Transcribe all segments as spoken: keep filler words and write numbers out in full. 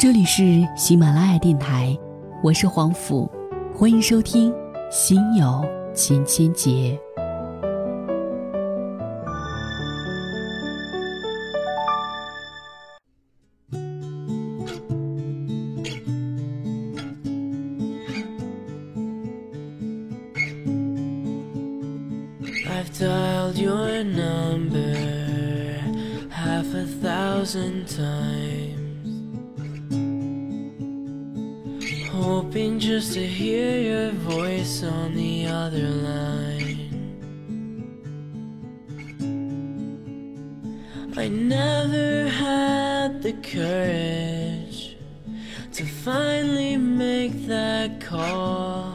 这里是喜马拉雅电台，我是黄甫，欢迎收听心有千千结。Hoping just to hear your voice on the other line. I never had the courage to finally make that call.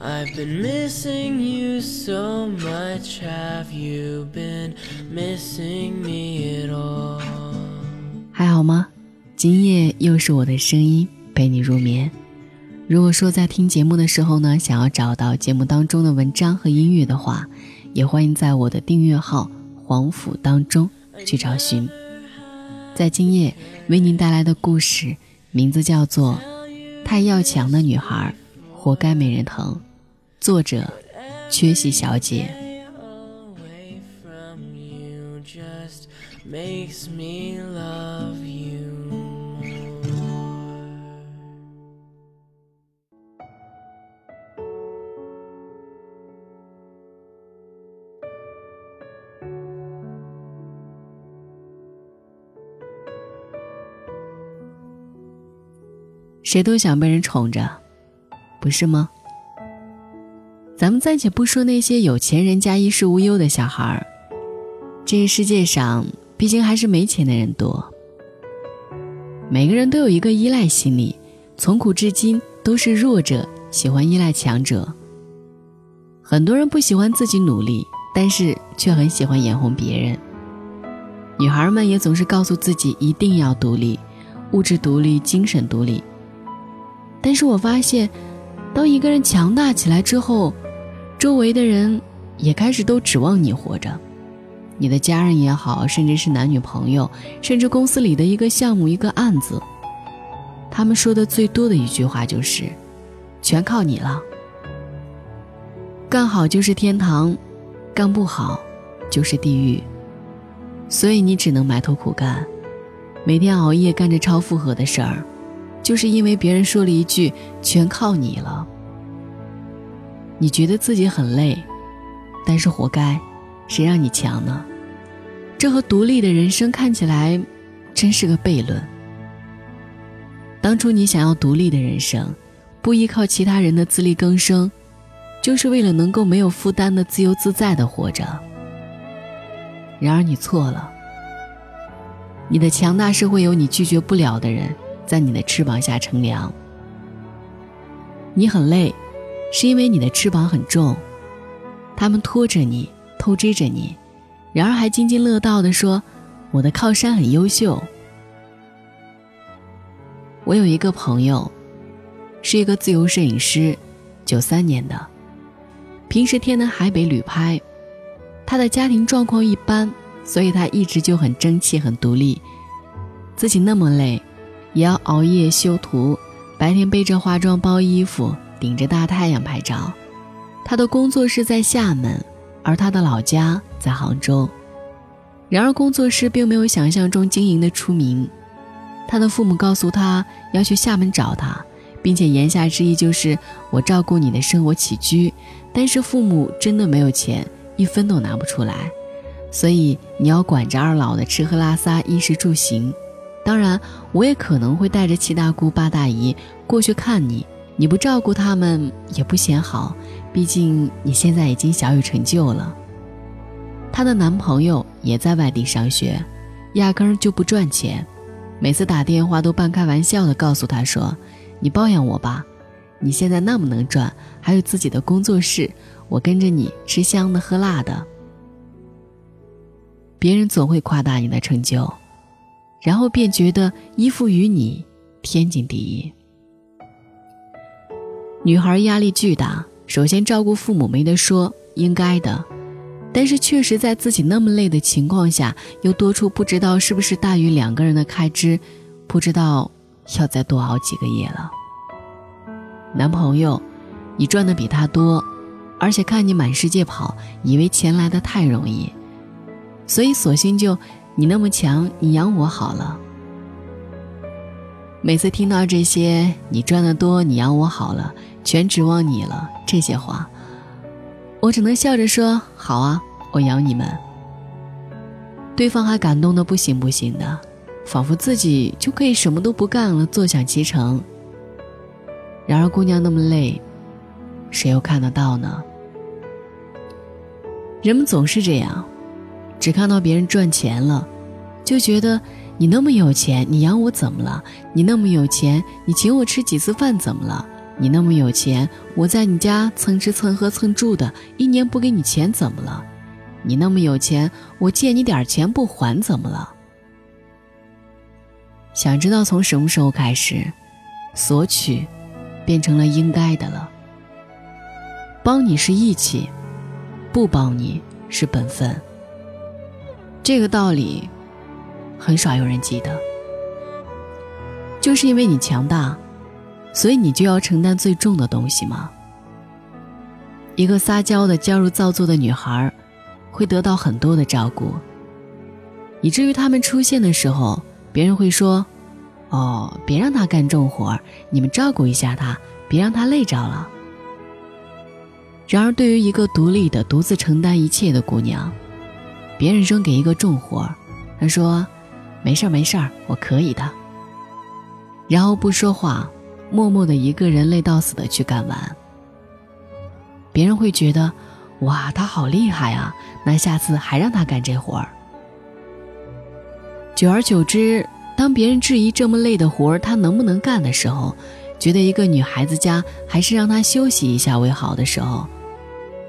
I've been missing you so much. Have you been missing me at all? 还好吗？今夜又是我的声音陪你入眠。如果说在听节目的时候呢，想要找到节目当中的文章和音乐的话，也欢迎在我的订阅号黄甫当中去找寻。在今夜为您带来的故事名字叫做太要强的女孩活该没人疼，作者缺席小姐。谁都想被人宠着，不是吗？咱们暂且不说那些有钱人家衣食无忧的小孩，这个世界上毕竟还是没钱的人多。每个人都有一个依赖心理，从古至今都是弱者喜欢依赖强者。很多人不喜欢自己努力，但是却很喜欢眼红别人。女孩们也总是告诉自己一定要独立，物质独立，精神独立。但是我发现，当一个人强大起来之后，周围的人也开始都指望你活着。你的家人也好，甚至是男女朋友，甚至公司里的一个项目，一个案子，他们说的最多的一句话就是全靠你了。干好就是天堂，干不好就是地狱。所以你只能埋头苦干，每天熬夜干着超负荷的事儿，就是因为别人说了一句全靠你了。你觉得自己很累，但是活该，谁让你强呢？这和独立的人生看起来真是个悖论。当初你想要独立的人生，不依靠其他人的自力更生，就是为了能够没有负担的自由自在的活着。然而你错了，你的强大是会有你拒绝不了的人在你的翅膀下乘凉。你很累，是因为你的翅膀很重，他们拖着你，透支着你，然而还津津乐道地说我的靠山很优秀。我有一个朋友，是一个自由摄影师，九三年的，平时天南海北旅拍。他的家庭状况一般，所以他一直就很争气，很独立。自己那么累也要熬夜修图，白天背着化妆包衣服，顶着大太阳拍照。他的工作室在厦门，而他的老家在杭州。然而工作室并没有想象中经营的出名。他的父母告诉他要去厦门找他，并且言下之意就是我照顾你的生活起居，但是父母真的没有钱，一分都拿不出来，所以你要管着二老的吃喝拉撒衣食住行。当然我也可能会带着七大姑八大姨过去看你，你不照顾他们也不显好，毕竟你现在已经小有成就了。她的男朋友也在外地上学，压根儿就不赚钱，每次打电话都半开玩笑地告诉她说，你包养我吧，你现在那么能赚，还有自己的工作室，我跟着你吃香的喝辣的。别人总会夸大你的成就，然后便觉得依附于你天经地义。女孩压力巨大，首先照顾父母没得说，应该的，但是确实在自己那么累的情况下，又多出不知道是不是大于两个人的开支，不知道要再多熬几个夜了。男朋友，你赚的比他多，而且看你满世界跑，以为钱来的太容易，所以索性就你那么强，你养我好了。每次听到这些你赚得多，你养我好了，全指望你了这些话，我只能笑着说好啊，我养你们。对方还感动得不行不行的，仿佛自己就可以什么都不干了，坐享其成。然而姑娘那么累，谁又看得到呢？人们总是这样，只看到别人赚钱了，就觉得你那么有钱，你养我怎么了？你那么有钱，你请我吃几次饭怎么了？你那么有钱，我在你家蹭吃蹭喝蹭住的，一年不给你钱怎么了？你那么有钱，我借你点钱不还怎么了？想知道从什么时候开始，索取变成了应该的了。帮你是义气，不帮你是本分。这个道理很少有人记得，就是因为你强大，所以你就要承担最重的东西吗？一个撒娇的娇柔造作的女孩会得到很多的照顾，以至于他们出现的时候，别人会说，哦，别让她干重活，你们照顾一下她，别让她累着了。然而对于一个独立的独自承担一切的姑娘，别人扔给一个重活，她说没事儿没事儿，我可以的，然后不说话，默默的一个人累到死的去干完。别人会觉得，哇，他好厉害啊，那下次还让他干这活儿。久而久之，当别人质疑这么累的活儿他能不能干的时候，觉得一个女孩子家还是让她休息一下为好的时候，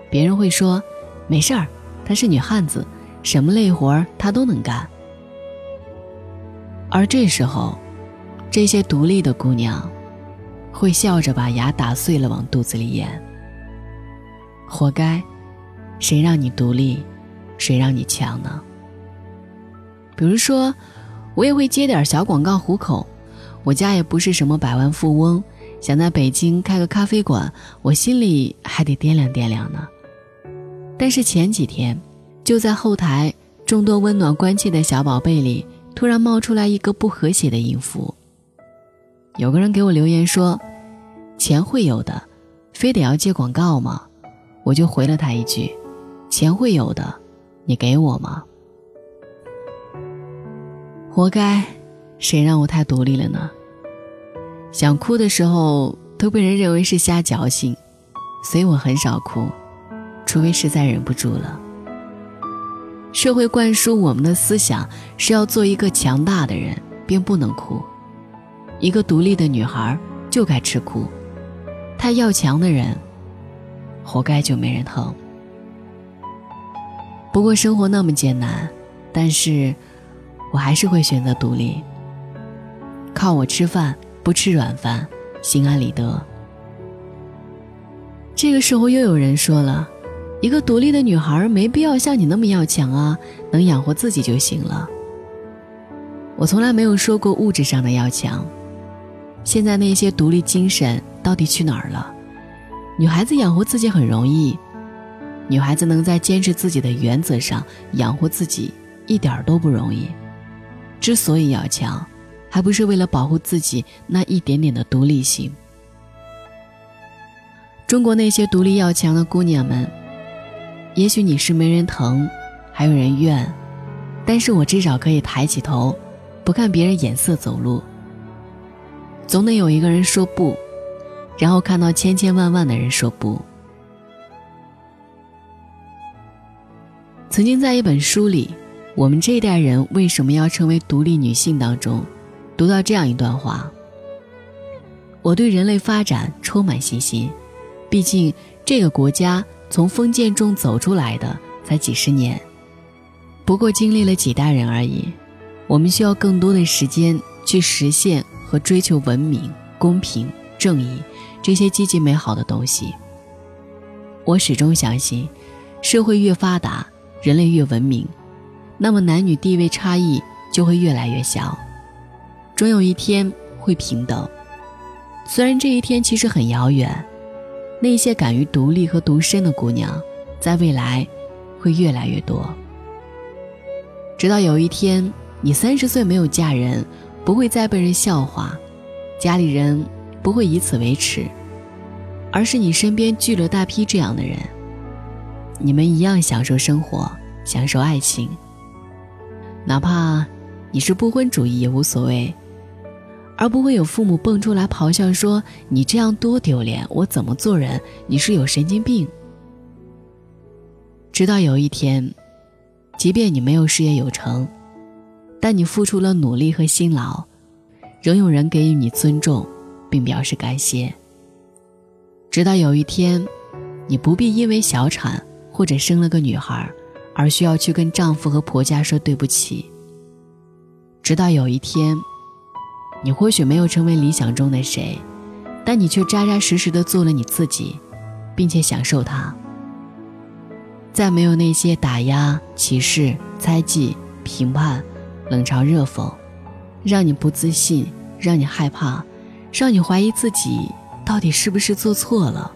别人会说没事儿，她是女汉子，什么累活儿她都能干。而这时候，这些独立的姑娘会笑着把牙打碎了往肚子里咽。活该，谁让你独立，谁让你强呢？比如说，我也会接点小广告糊口，我家也不是什么百万富翁，想在北京开个咖啡馆，我心里还得掂量掂量呢。但是前几天，就在后台众多温暖关切的小宝贝里，突然冒出来一个不和谐的音符。有个人给我留言说，钱会有的，非得要接广告吗？我就回了他一句，钱会有的，你给我吗？活该，谁让我太独立了呢？想哭的时候都被人认为是瞎矫情，所以我很少哭，除非实在忍不住了。社会灌输我们的思想是要做一个强大的人，便不能哭。一个独立的女孩就该吃苦，太要强的人，活该就没人疼。不过生活那么艰难，但是我还是会选择独立。靠我吃饭，不吃软饭，心安理得。这个时候又有人说了，一个独立的女孩没必要像你那么要强啊，能养活自己就行了。我从来没有说过物质上的要强，现在那些独立精神到底去哪儿了？女孩子养活自己很容易，女孩子能在坚持自己的原则上养活自己一点都不容易。之所以要强，还不是为了保护自己那一点点的独立性。中国那些独立要强的姑娘们，也许你是没人疼，还有人怨，但是我至少可以抬起头，不看别人眼色走路。总得有一个人说不，然后看到千千万万的人说不。曾经在一本书里，我们这一代人为什么要成为独立女性当中，读到这样一段话，我对人类发展充满信心，毕竟这个国家从封建中走出来的才几十年，不过经历了几代人而已。我们需要更多的时间去实现和追求文明、公平、正义这些积极美好的东西。我始终相信，社会越发达，人类越文明，那么男女地位差异就会越来越小，终有一天会平等。虽然这一天其实很遥远，那些敢于独立和独身的姑娘在未来会越来越多，直到有一天你三十岁没有嫁人，不会再被人笑话，家里人不会以此为耻，而是你身边聚了大批这样的人，你们一样享受生活，享受爱情。哪怕你是不婚主义也无所谓，而不会有父母蹦出来咆哮说，你这样多丢脸，我怎么做人，你是有神经病。直到有一天，即便你没有事业有成，但你付出了努力和辛劳，仍有人给予你尊重并表示感谢。直到有一天，你不必因为小产或者生了个女孩而需要去跟丈夫和婆家说对不起。直到有一天，你或许没有成为理想中的谁，但你却扎扎实实地做了你自己，并且享受它。再没有那些打压、歧视、猜忌、评判、冷嘲热讽，让你不自信，让你害怕，让你怀疑自己到底是不是做错了，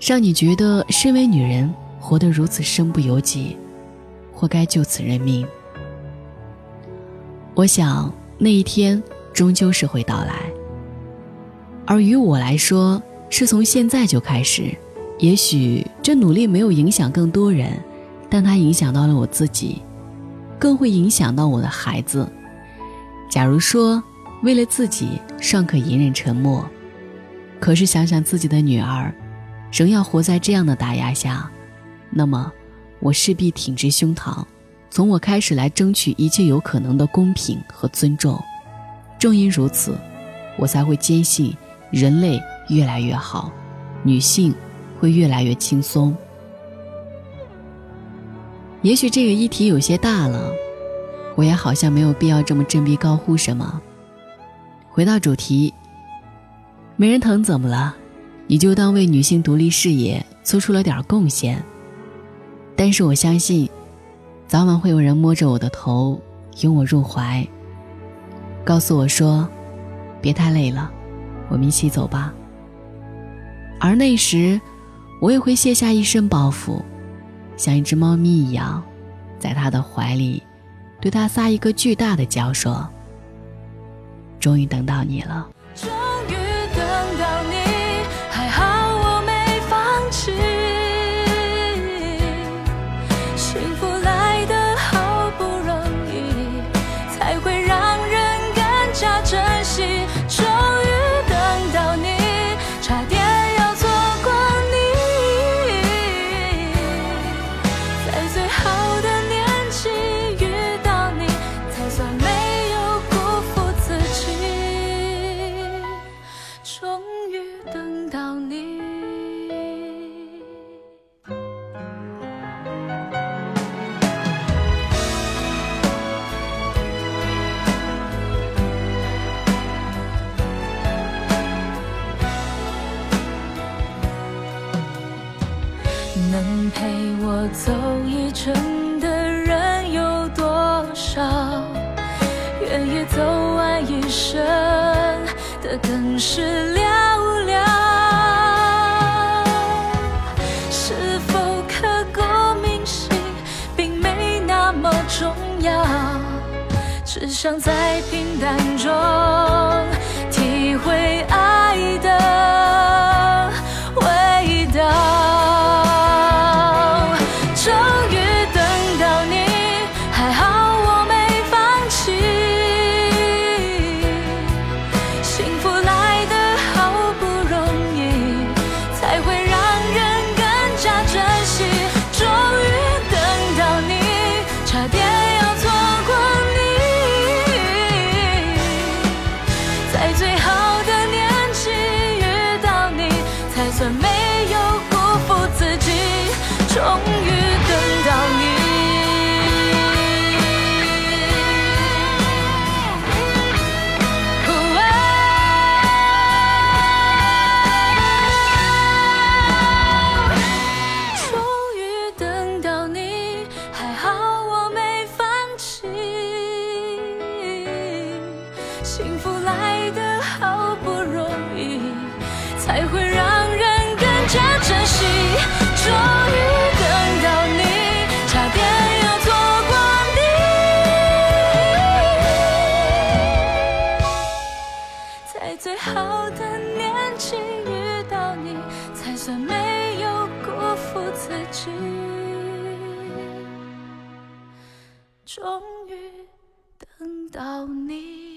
让你觉得身为女人活得如此身不由己，或该就此认命。我想那一天终究是会到来，而于我来说是从现在就开始。也许这努力没有影响更多人，但它影响到了我自己，更会影响到我的孩子。假如说为了自己尚可隐忍沉默，可是想想自己的女儿仍要活在这样的打压下，那么我势必挺直胸膛，从我开始来争取一切有可能的公平和尊重。正因如此，我才会坚信人类越来越好，女性会越来越轻松。也许这个议题有些大了，我也好像没有必要这么振臂高呼什么。回到主题，没人疼怎么了，你就当为女性独立事业做出了点贡献。但是我相信早晚会有人摸着我的头，拥我入怀，告诉我说，别太累了，我们一起走吧。而那时我也会卸下一身包袱，像一只猫咪一样，在他的怀里对他撒一个巨大的娇，说，终于等到你了。终于等到你，还好我没放弃，幸福来得好不容易，才会让人更加珍惜。终于等到你，差点要错过你，在最好的年纪遇到你，才算没有辜负自己。终于等到你，能陪我走一程的人有多少，愿意走完一生的更是寥寥。是否刻骨铭心并没那么重要，只想在平淡中体会爱的味道。幸福来的终于等到你。